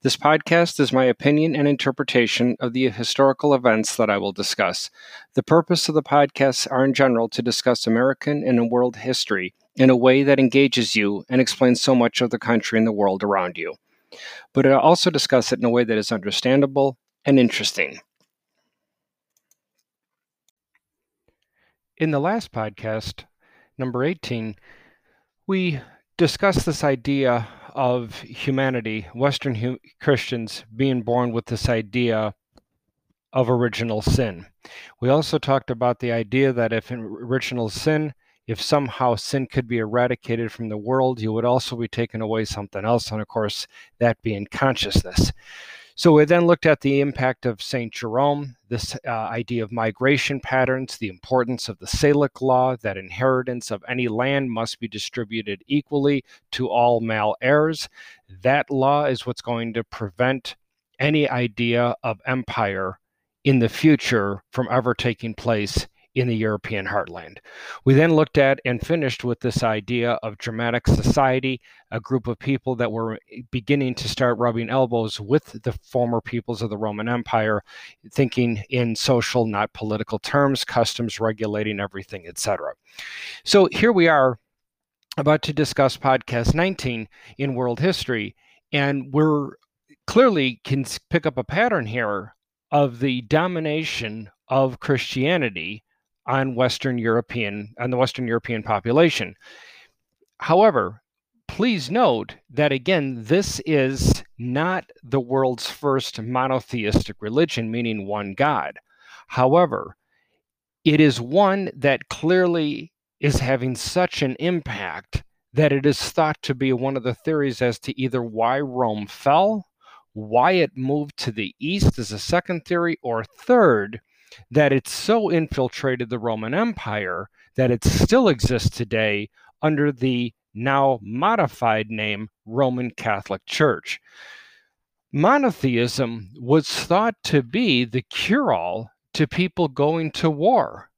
This podcast is my opinion and interpretation of the historical events that I will discuss. The purpose of the podcasts are in general to discuss American and world history in a way that engages you and explains so much of the country and the world around you. But I also discuss it in a way that is understandable and interesting. In the last podcast, number 18, we discussed this idea of humanity, Western Christians being born with this idea of original sin. We also talked about the idea that if somehow sin could be eradicated from the world, you would also be taking away something else, and of course, that being consciousness. So we then looked at the impact of St. Jerome, this idea of migration patterns, the importance of the Salic Law, that inheritance of any land must be distributed equally to all male heirs. That law is what's going to prevent any idea of empire in the future from ever taking place in the European heartland. We then looked at and finished with this idea of dramatic society, a group of people that were beginning to start rubbing elbows with the former peoples of the Roman Empire, thinking in social, not political terms, customs regulating everything, etc. So here we are about to discuss podcast 19 in world history, and we're clearly can pick up a pattern here of the domination of Christianity on the Western European population. However, please note that again, this is not the world's first monotheistic religion, meaning one God. However, it is one that clearly is having such an impact that it is thought to be one of the theories as to either why Rome fell, why it moved to the east as a second theory, or third, that it's so infiltrated the Roman Empire that it still exists today under the now modified name Roman Catholic Church. Monotheism was thought to be the cure-all to people going to war.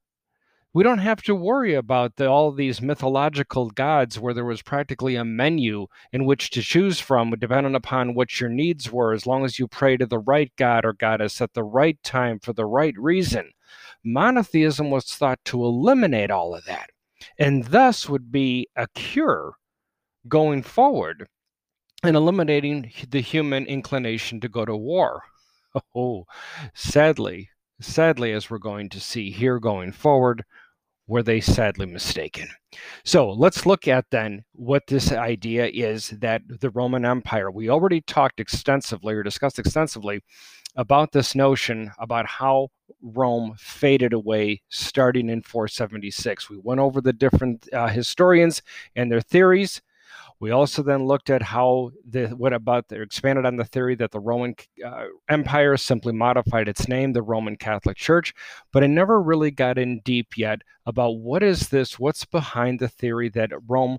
We don't have to worry about all these mythological gods where there was practically a menu in which to choose from, depending upon what your needs were, as long as you pray to the right god or goddess at the right time for the right reason. Monotheism was thought to eliminate all of that, and thus would be a cure going forward and eliminating the human inclination to go to war. Oh, sadly, as we're going to see here going forward, were they sadly mistaken. So let's look at then what this idea is that the Roman Empire, we already discussed extensively about this notion about how Rome faded away starting in 476. We went over the different historians and their theories. We also then looked at expanded on the theory that the Roman Empire simply modified its name, the Roman Catholic Church, but I never really got in deep yet about what's behind the theory that Rome,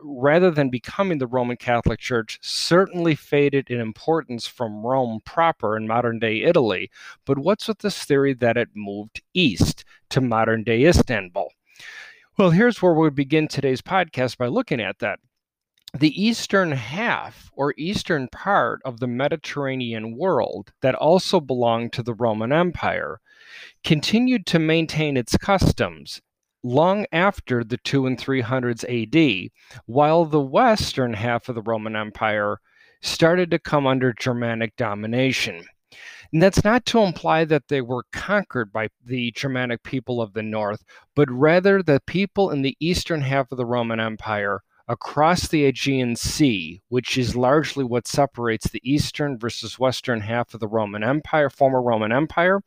rather than becoming the Roman Catholic Church, certainly faded in importance from Rome proper in modern-day Italy, but what's with this theory that it moved east to modern-day Istanbul? Well, here's where we begin today's podcast by looking at that. The eastern half or eastern part of the Mediterranean world that also belonged to the Roman Empire continued to maintain its customs long after the 200s and 300s AD, while the western half of the Roman Empire started to come under Germanic domination. And that's not to imply that they were conquered by the Germanic people of the north, but rather the people in the eastern half of the Roman Empire across the Aegean Sea, which is largely what separates the eastern versus western half of the Roman Empire, former Roman Empire,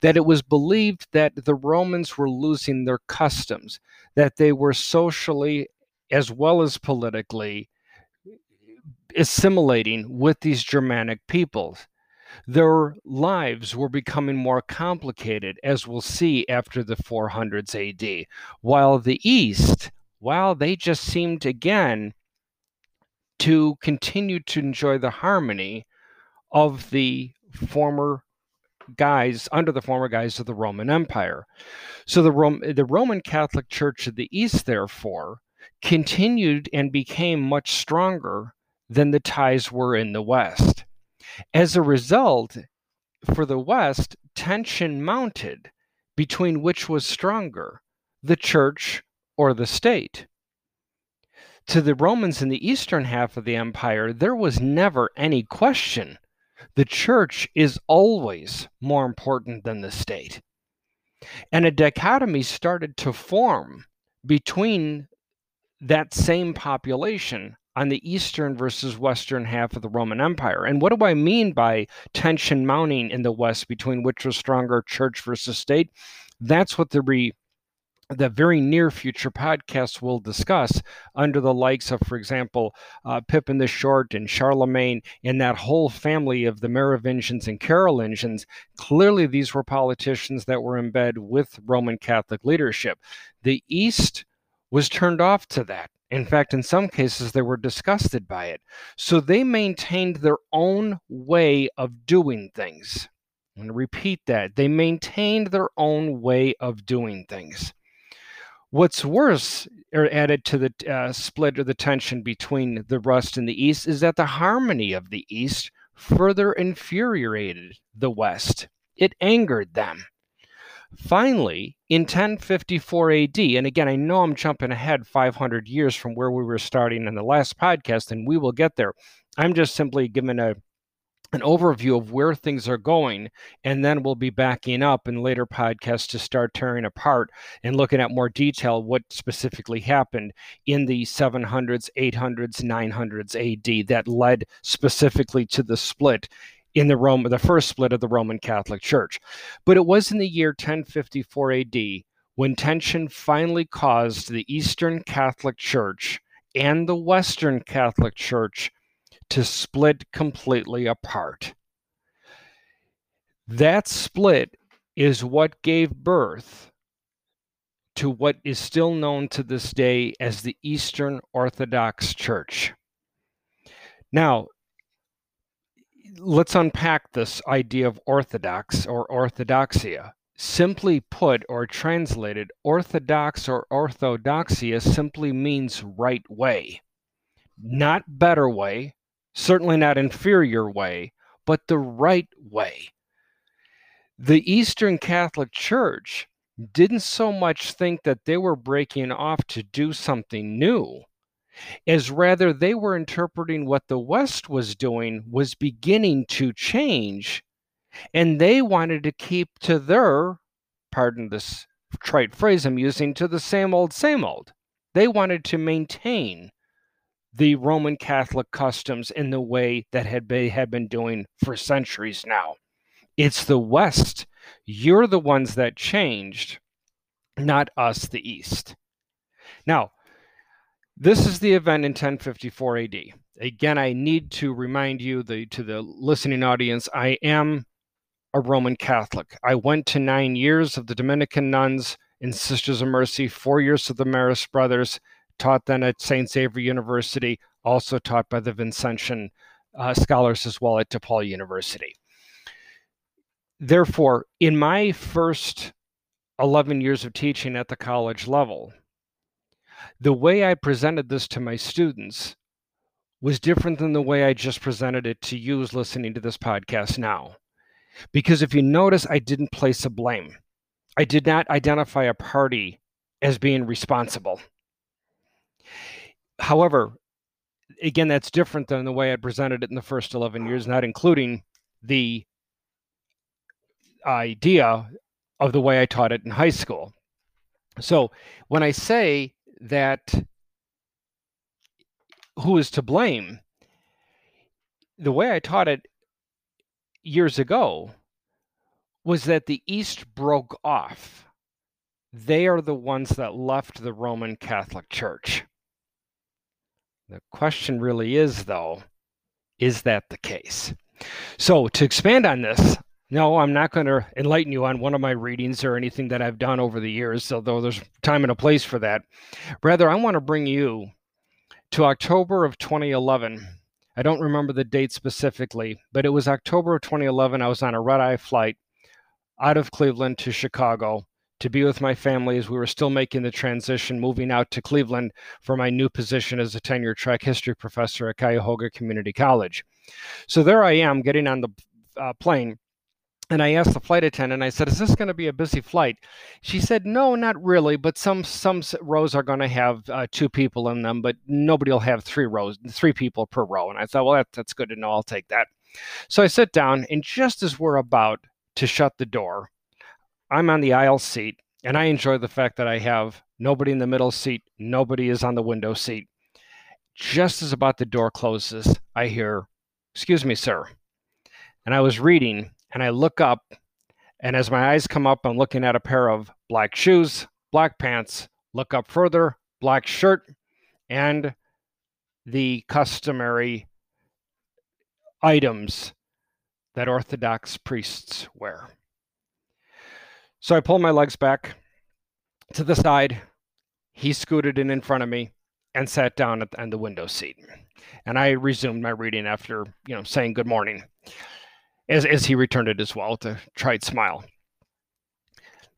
that it was believed that the Romans were losing their customs, that they were socially as well as politically assimilating with these Germanic peoples. Their lives were becoming more complicated, as we'll see after the 400s AD, while the East Well, they just seemed, again, to continue to enjoy the harmony of the former guise, under the former guise of the Roman Empire. So the Roman Catholic Church of the East, therefore, continued and became much stronger than the ties were in the West. As a result, for the West, tension mounted between which was stronger, the church or the state. To the Romans in the eastern half of the empire, there was never any question. The church is always more important than the state. And a dichotomy started to form between that same population on the eastern versus western half of the Roman Empire. And what do I mean by tension mounting in the West between which was stronger, church versus state? That's what the very near future podcasts will discuss under the likes of, for example, Pippin the Short and Charlemagne and that whole family of the Merovingians and Carolingians. Clearly, these were politicians that were in bed with Roman Catholic leadership. The East was turned off to that. In fact, in some cases, they were disgusted by it. So they maintained their own way of doing things. I'm going to repeat that. They maintained their own way of doing things. What's worse, or added to the split or the tension between the West and the East, is that the harmony of the East further infuriated the West. It angered them. Finally, in 1054 AD, and again, I know I'm jumping ahead 500 years from where we were starting in the last podcast, and we will get there. I'm just simply giving an overview of where things are going, and then we'll be backing up in later podcasts to start tearing apart and looking at more detail what specifically happened in the 700s, 800s, 900s AD that led specifically to the split in the first split of the Roman Catholic Church. But it was in the year 1054 AD when tension finally caused the Eastern Catholic Church and the Western Catholic Church to split completely apart. That split is what gave birth to what is still known to this day as the Eastern Orthodox Church. Now, let's unpack this idea of orthodox or orthodoxia. Simply put, or translated, orthodox or orthodoxia simply means right way, not better way, certainly not inferior way, but the right way. The Eastern Catholic Church didn't so much think that they were breaking off to do something new, as rather they were interpreting what the West was doing was beginning to change, and they wanted to keep to their, pardon this trite phrase I'm using, to the same old, same old. They wanted to maintain the Roman Catholic customs in the way that had been doing for centuries now. It's the West. You're the ones that changed, not us, the East. Now, this is the event in 1054 AD. Again, I need to remind you, to the listening audience, I am a Roman Catholic. I went to 9 years of the Dominican nuns and Sisters of Mercy, 4 years of the Marist Brothers, taught then at St. Xavier University, also taught by the Vincentian scholars as well at DePaul University. Therefore, in my first 11 years of teaching at the college level, the way I presented this to my students was different than the way I just presented it to you listening to this podcast now. Because if you notice, I didn't place a blame. I did not identify a party as being responsible. However, again, that's different than the way I presented it in the first 11 years, not including the idea of the way I taught it in high school. So when I say that who is to blame, the way I taught it years ago was that the East broke off. They are the ones that left the Roman Catholic Church. The question really is, though, is that the case? So to expand on this, No, I'm not going to enlighten you on one of my readings or anything that I've done over the years, although there's time and a place for that. Rather, I want to bring you to October of 2011. I don't remember the date specifically, but it was October of 2011. I was on a red-eye flight out of Cleveland to Chicago to be with my family as we were still making the transition, moving out to Cleveland for my new position as a tenure-track history professor at Cuyahoga Community College. So there I am getting on the plane. And I asked the flight attendant, I said, is this going to be a busy flight? She said, no, not really, but some rows are going to have two people in them, but nobody will have three people per row. And I thought, well, that's good to know. I'll take that. So I sit down, and just as we're about to shut the door, I'm on the aisle seat, and I enjoy the fact that I have nobody in the middle seat, nobody is on the window seat. Just as about the door closes, I hear, excuse me, sir. And I was reading. And I look up, and as my eyes come up, I'm looking at a pair of black shoes, black pants, look up further, black shirt, and the customary items that Orthodox priests wear. So I pull my legs back to the side. He scooted in front of me and sat down on the window seat. And I resumed my reading after, saying good morning. As he returned it as well with a trite smile.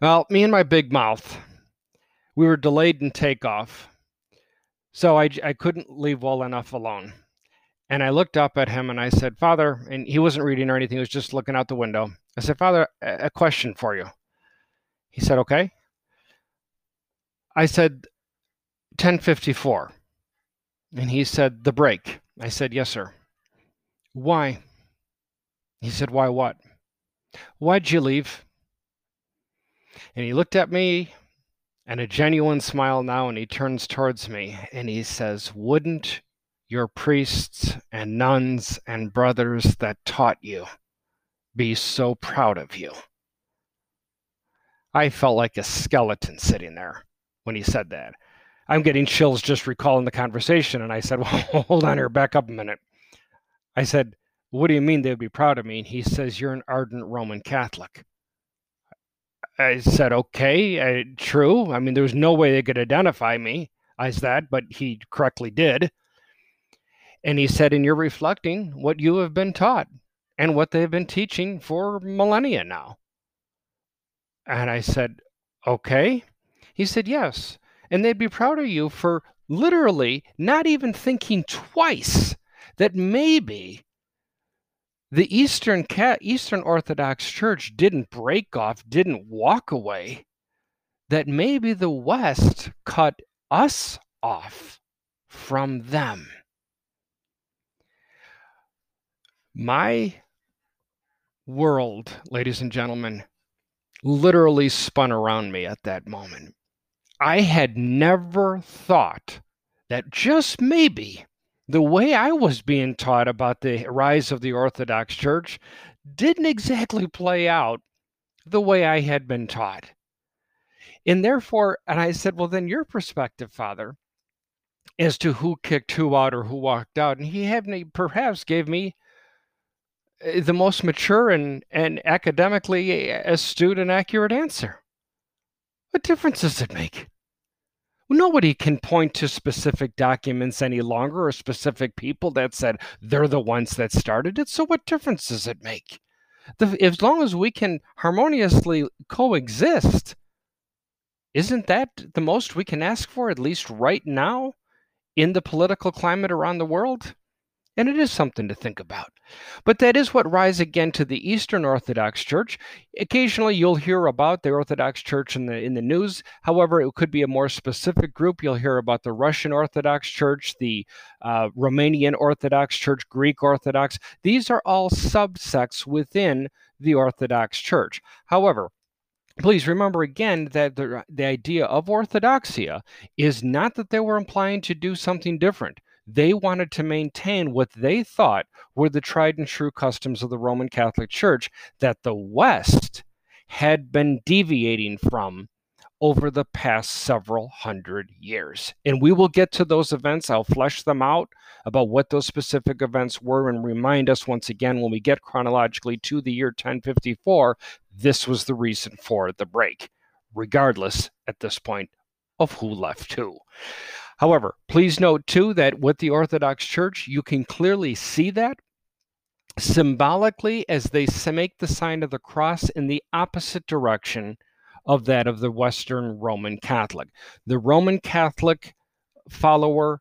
Well, me and my big mouth, we were delayed in takeoff, so I couldn't leave well enough alone. And I looked up at him and I said, Father, and he wasn't reading or anything, he was just looking out the window. I said, Father, a question for you. He said, okay. I said, 10:54. And he said, the break. I said, yes, sir. Why? He said, why what? Why'd you leave? And he looked at me, and a genuine smile now, and he turns towards me, and he says, wouldn't your priests and nuns and brothers that taught you be so proud of you? I felt like a skeleton sitting there when he said that. I'm getting chills just recalling the conversation, and I said, well, hold on here, back up a minute. I said, what do you mean they'd be proud of me? And he says, you're an ardent Roman Catholic. I said, okay, true. I mean, there was no way they could identify me as that, but he correctly did. And he said, and you're reflecting what you have been taught and what they've been teaching for millennia now. And I said, okay. He said, yes. And they'd be proud of you for literally not even thinking twice that maybe the Eastern Orthodox Church didn't break off, didn't walk away, that maybe the West cut us off from them. My world, ladies and gentlemen, literally spun around me at that moment. I had never thought that just maybe the way I was being taught about the rise of the Orthodox Church didn't exactly play out the way I had been taught. And therefore, and I said, well, then your perspective, Father, as to who kicked who out or who walked out, and he perhaps gave me the most mature and academically astute and accurate answer. What difference does it make? Nobody can point to specific documents any longer or specific people that said they're the ones that started it. So what difference does it make? As long as we can harmoniously coexist, isn't that the most we can ask for, at least right now, in the political climate around the world? And it is something to think about. But that is what rise again to the Eastern Orthodox Church. Occasionally you'll hear about the Orthodox Church in the news. However, it could be a more specific group. You'll hear about the Russian Orthodox Church, the Romanian Orthodox Church, Greek Orthodox. These are all subsects within the Orthodox Church. However, please remember again that the idea of orthodoxia is not that they were implying to do something different. They wanted to maintain what they thought were the tried and true customs of the Roman Catholic Church that the West had been deviating from over the past several hundred years. And we will get to those events. I'll flesh them out about what those specific events were and remind us once again, when we get chronologically to the year 1054, this was the reason for the break, regardless at this point of who left who. However, please note too that with the Orthodox Church, you can clearly see that symbolically as they make the sign of the cross in the opposite direction of that of the Western Roman Catholic. The Roman Catholic follower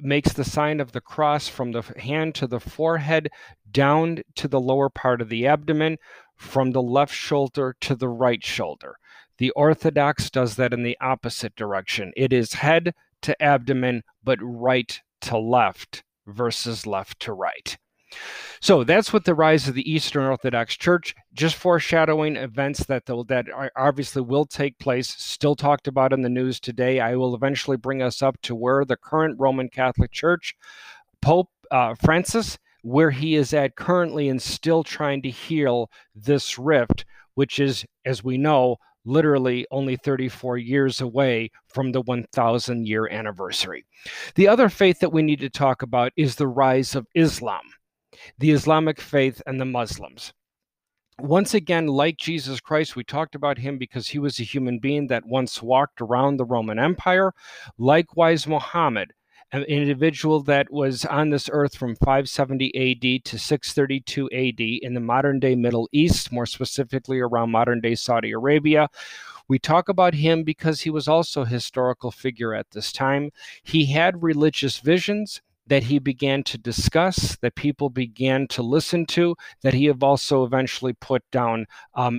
makes the sign of the cross from the hand to the forehead, down to the lower part of the abdomen, from the left shoulder to the right shoulder. The Orthodox does that in the opposite direction. It is head to abdomen, but right to left versus left to right. So that's what the rise of the Eastern Orthodox Church, just foreshadowing events that obviously will take place, still talked about in the news today. I will eventually bring us up to where the current Roman Catholic Church, Pope Francis, where he is at currently and still trying to heal this rift, which is, as we know, literally only 34 years away from the 1,000-year anniversary. The other faith that we need to talk about is the rise of Islam, the Islamic faith, and the Muslims. Once again, like Jesus Christ, we talked about him because he was a human being that once walked around the Roman Empire. Likewise, Muhammad, an individual that was on this earth from 570 AD to 632 AD in the modern-day Middle East, more specifically around modern-day Saudi Arabia. We talk about him because he was also a historical figure at this time. He had religious visions that he began to discuss, that people began to listen to, that he have also eventually put down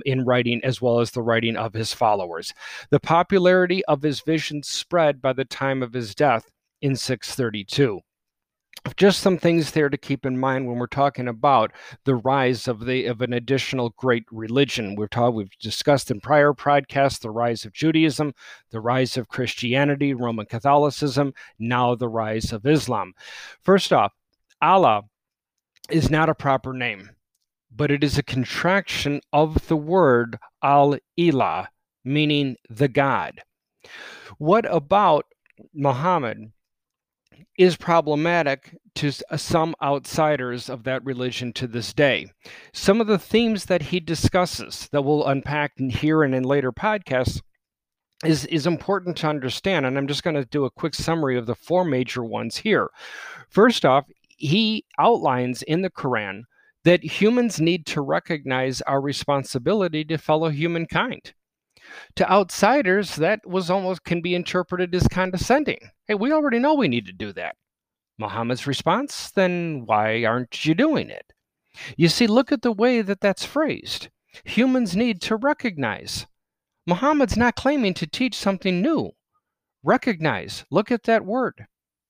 in writing, as well as the writing of his followers. The popularity of his visions spread by the time of his death in 632. Just some things there to keep in mind when we're talking about the rise of an additional great religion. We've discussed in prior podcasts the rise of Judaism, the rise of Christianity, Roman Catholicism, now the rise of Islam. First off, Allah is not a proper name, but it is a contraction of the word Al-Ilah, meaning the God. What about Muhammad is problematic to some outsiders of that religion to this day. Some of the themes that he discusses that we'll unpack here and in later podcasts is important to understand, and I'm just going to do a quick summary of the four major ones here. First off, he outlines in the Quran that humans need to recognize our responsibility to fellow humankind. To outsiders, that was almost can be interpreted as condescending. Hey, we already know we need to do that. Muhammad's response, then why aren't you doing it? You see, look at the way that that's phrased. Humans need to recognize. Muhammad's not claiming to teach something new. Recognize. Look at that word.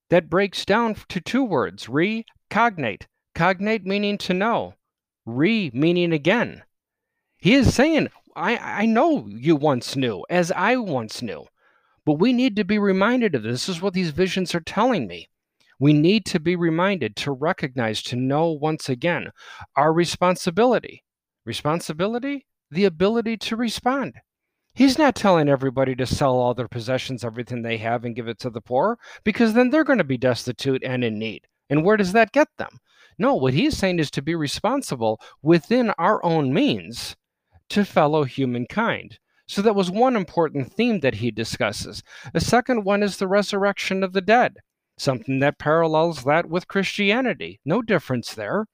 That breaks down to two words. Recognate. Cognate meaning to know. Re meaning again. He is saying, I know you once knew, as I once knew, but we need to be reminded of this. This is what these visions are telling me. We need to be reminded, to recognize, to know once again our responsibility. Responsibility, the ability to respond. He's not telling everybody to sell all their possessions, everything they have, and give it to the poor, because then they're going to be destitute and in need. And where does that get them? No, what he's saying is to be responsible within our own means to fellow humankind. So that was one important theme that he discusses. The second one is the resurrection of the dead, something that parallels that with Christianity. No difference there.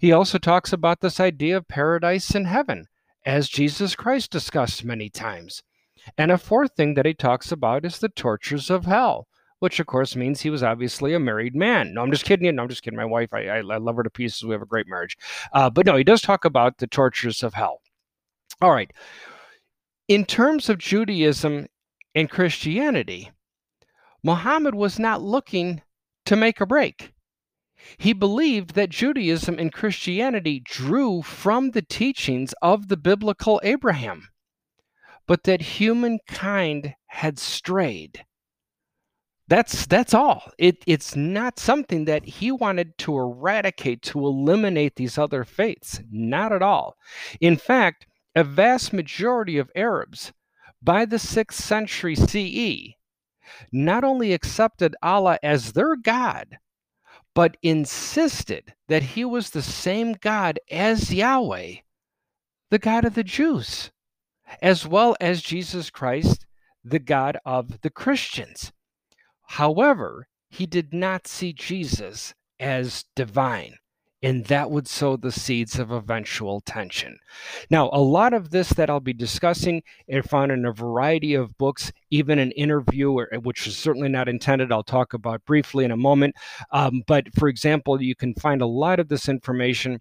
He also talks about this idea of paradise and heaven, as Jesus Christ discussed many times. And a fourth thing that he talks about is the tortures of hell, which of course means he was obviously a married man. No, I'm just kidding. No, I'm just kidding. My wife, I love her to pieces. We have a great marriage. But no, he does talk about the tortures of hell. All right. In terms of Judaism and Christianity, Muhammad was not looking to make a break. He believed that Judaism and Christianity drew from the teachings of the biblical Abraham, but that humankind had strayed. That's all. It's not something that he wanted to eradicate, to eliminate these other faiths. Not at all. In fact, a vast majority of Arabs by the 6th century CE, not only accepted Allah as their God, but insisted that he was the same God as Yahweh, the God of the Jews, as well as Jesus Christ, the God of the Christians. However, he did not see Jesus as divine, and that would sow the seeds of eventual tension. Now, a lot of this that I'll be discussing are found in a variety of books, even an interview, which is certainly not intended. I'll talk about briefly in a moment. But for example, you can find a lot of this information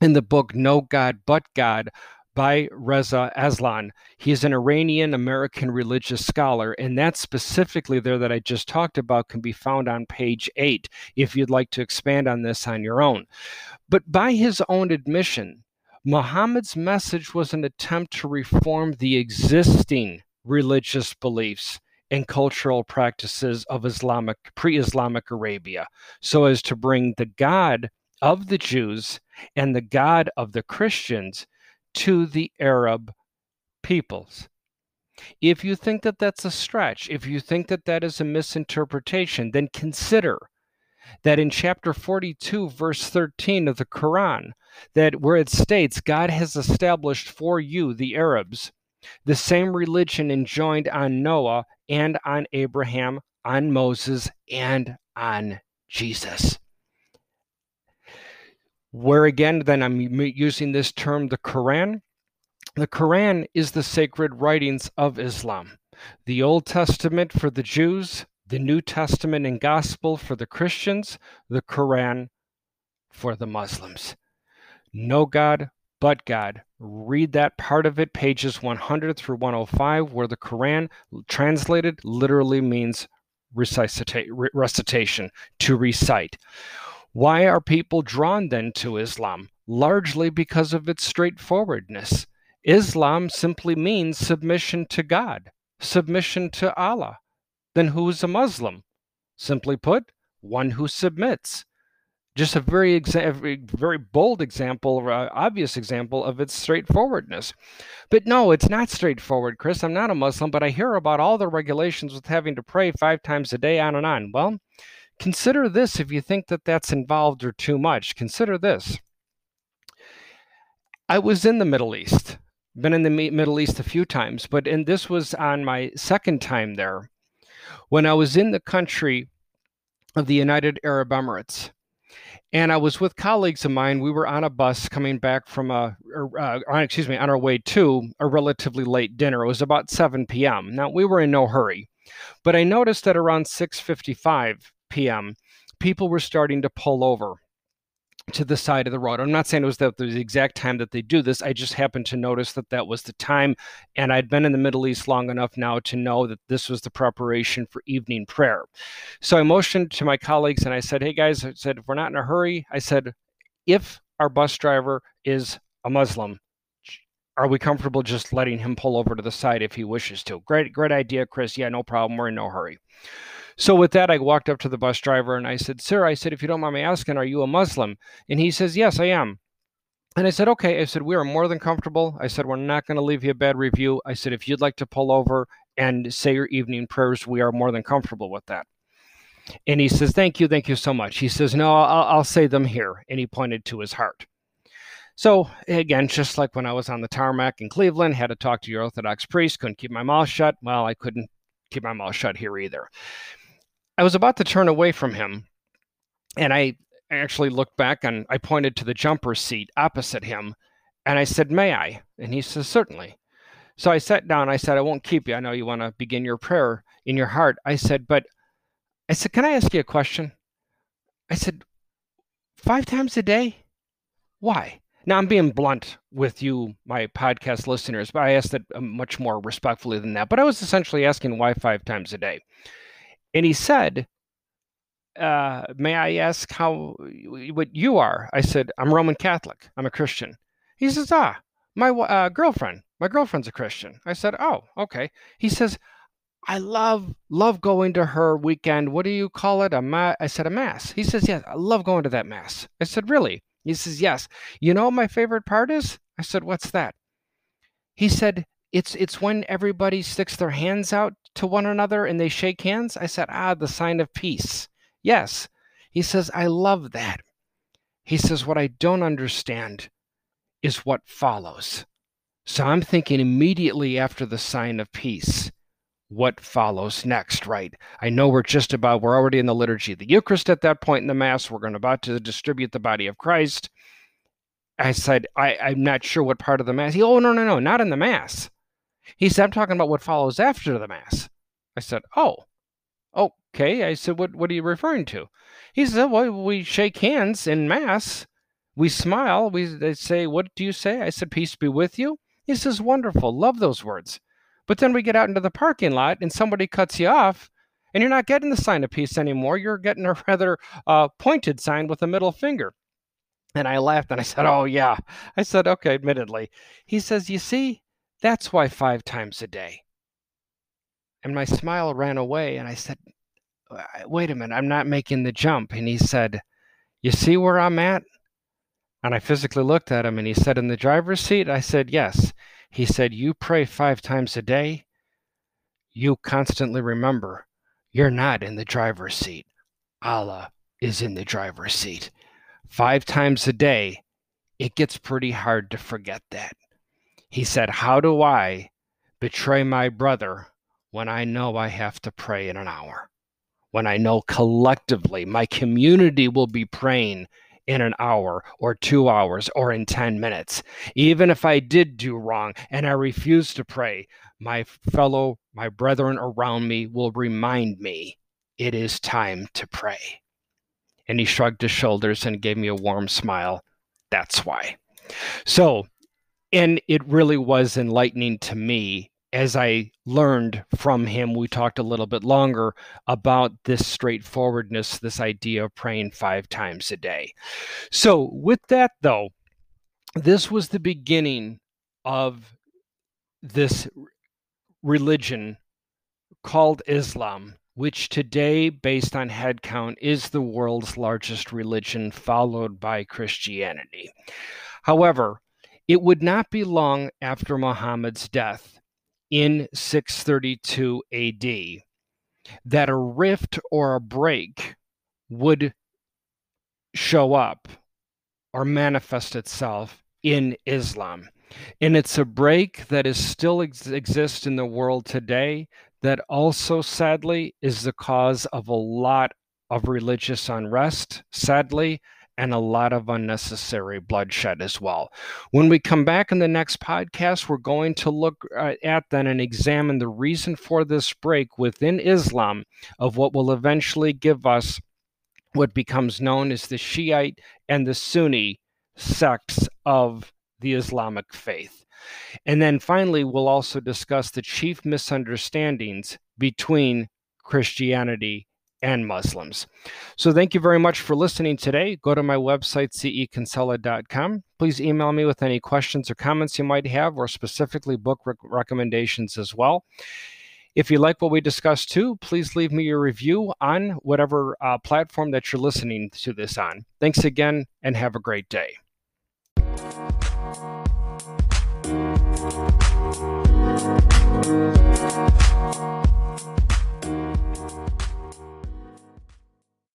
in the book No God But God by Reza Aslan. He's an Iranian-American religious scholar, and that specifically there that I just talked about can be found on page 8 if you'd like to expand on this on your own. But by his own admission, Muhammad's message was an attempt to reform the existing religious beliefs and cultural practices of Islamic, pre-Islamic Arabia, so as to bring the God of the Jews and the God of the Christians to the Arab peoples. If you think that that's a stretch, if you think that that is a misinterpretation, then consider that in chapter 42, verse 13 of the Quran, that where it states, God has established for you, the Arabs, the same religion enjoined on Noah and on Abraham, on Moses, and on Jesus. Where again, then I'm using this term, the Quran. The Quran is the sacred writings of Islam. The Old Testament for the Jews, the New Testament and Gospel for the Christians, the Quran for the Muslims. No God but God. Read that part of it, pages 100 through 105, where the Quran, translated, literally means recitation, to recite. Why are people drawn then to Islam? Largely because of its straightforwardness. Islam simply means submission to God, submission to Allah. Then who is a Muslim? Simply put, one who submits. Just a very bold example, or obvious example of its straightforwardness. But no, it's not straightforward, Chris. I'm not a Muslim, but I hear about all the regulations with having to pray 5 times a day, on and on. Well, consider this if you think that that's involved or too much. Consider this. I was in the Middle East, been in the Middle East a few times, and this was on my second time there. When I was in the country of the United Arab Emirates, and I was with colleagues of mine, we were on a bus coming back from on our way to a relatively late dinner. It was about 7 p.m. Now, we were in no hurry, but I noticed that around 6:55 p.m., people were starting to pull over to the side of the road. I'm not saying it was the exact time that they do this. I just happened to notice that that was the time, and I'd been in the Middle East long enough now to know that this was the preparation for evening prayer. So I motioned to my colleagues, and I said, hey, guys, I said, if we're not in a hurry, I said, if our bus driver is a Muslim, are we comfortable just letting him pull over to the side if he wishes to? Great idea, Chris. Yeah, no problem. We're in no hurry. So with that, I walked up to the bus driver and I said, sir, I said, if you don't mind me asking, are you a Muslim? And he says, yes, I am. And I said, okay. I said, we are more than comfortable. I said, we're not going to leave you a bad review. I said, if you'd like to pull over and say your evening prayers, we are more than comfortable with that. And he says, thank you so much. He says, no, I'll say them here. And he pointed to his heart. So again, just like when I was on the tarmac in Cleveland, had to talk to your Orthodox priest, couldn't keep my mouth shut. Well, I couldn't keep my mouth shut here either. I was about to turn away from him, and I actually looked back, and I pointed to the jumper seat opposite him, and I said, may I? And he says, certainly. So I sat down. I said, I won't keep you. I know you want to begin your prayer in your heart. I said, can I ask you a question? I said, 5 times a day? Why? Now, I'm being blunt with you, my podcast listeners, but I asked it much more respectfully than that. But I was essentially asking why 5 times a day. And he said, may I ask what you are? I said, I'm Roman Catholic. I'm a Christian. He says, my girlfriend's a Christian. I said, oh, okay. He says, I love going to her weekend. What do you call it? I said, a mass. He says, yes, I love going to that mass. I said, really? He says, yes. You know what my favorite part is? I said, what's that? He said, It's when everybody sticks their hands out to one another and they shake hands. I said, the sign of peace. Yes. He says, I love that. He says, what I don't understand is what follows. So I'm thinking immediately after the sign of peace, what follows next, right? I know we're already in the liturgy of the Eucharist at that point in the Mass. We're about to distribute the body of Christ. I said, I'm not sure what part of the Mass. He, no, not in the Mass. He said, I'm talking about what follows after the Mass. I said, okay. I said, what are you referring to? He said, well, we shake hands in Mass. We smile. They say, what do you say? I said, peace be with you. He says, wonderful. Love those words. But then we get out into the parking lot and somebody cuts you off and you're not getting the sign of peace anymore. You're getting a rather pointed sign with a middle finger. And I laughed and I said, oh, yeah. I said, okay, admittedly. He says, you see, that's why 5 times a day. And my smile ran away and I said, wait a minute, I'm not making the jump. And he said, you see where I'm at? And I physically looked at him and he said, in the driver's seat? I said, yes. He said, you pray 5 times a day. You constantly remember you're not in the driver's seat. Allah is in the driver's seat. 5 times a day, it gets pretty hard to forget that. He said, how do I betray my brother when I know I have to pray in an hour? When I know collectively my community will be praying in an hour or 2 hours or in 10 minutes. Even if I did do wrong and I refuse to pray, my brethren around me will remind me it is time to pray. And he shrugged his shoulders and gave me a warm smile. That's why. So, and it really was enlightening to me as I learned from him. We talked a little bit longer about this straightforwardness, this idea of praying 5 times a day. So with that, though, this was the beginning of this religion called Islam, which today, based on headcount, is the world's largest religion, followed by Christianity. However, it would not be long after Muhammad's death in 632 AD that a rift or a break would show up or manifest itself in Islam. And it's a break that is still exists in the world today. That also, sadly, is the cause of a lot of religious unrest, sadly, and a lot of unnecessary bloodshed as well. When we come back in the next podcast, we're going to look at then and examine the reason for this break within Islam of what will eventually give us what becomes known as the Shiite and the Sunni sects of the Islamic faith. And then finally, we'll also discuss the chief misunderstandings between Christianity and Muslims. So thank you very much for listening today. Go to my website, cekinsella.com. Please email me with any questions or comments you might have, or specifically book recommendations as well. If you like what we discussed too, please leave me your review on whatever platform that you're listening to this on. Thanks again, and have a great day.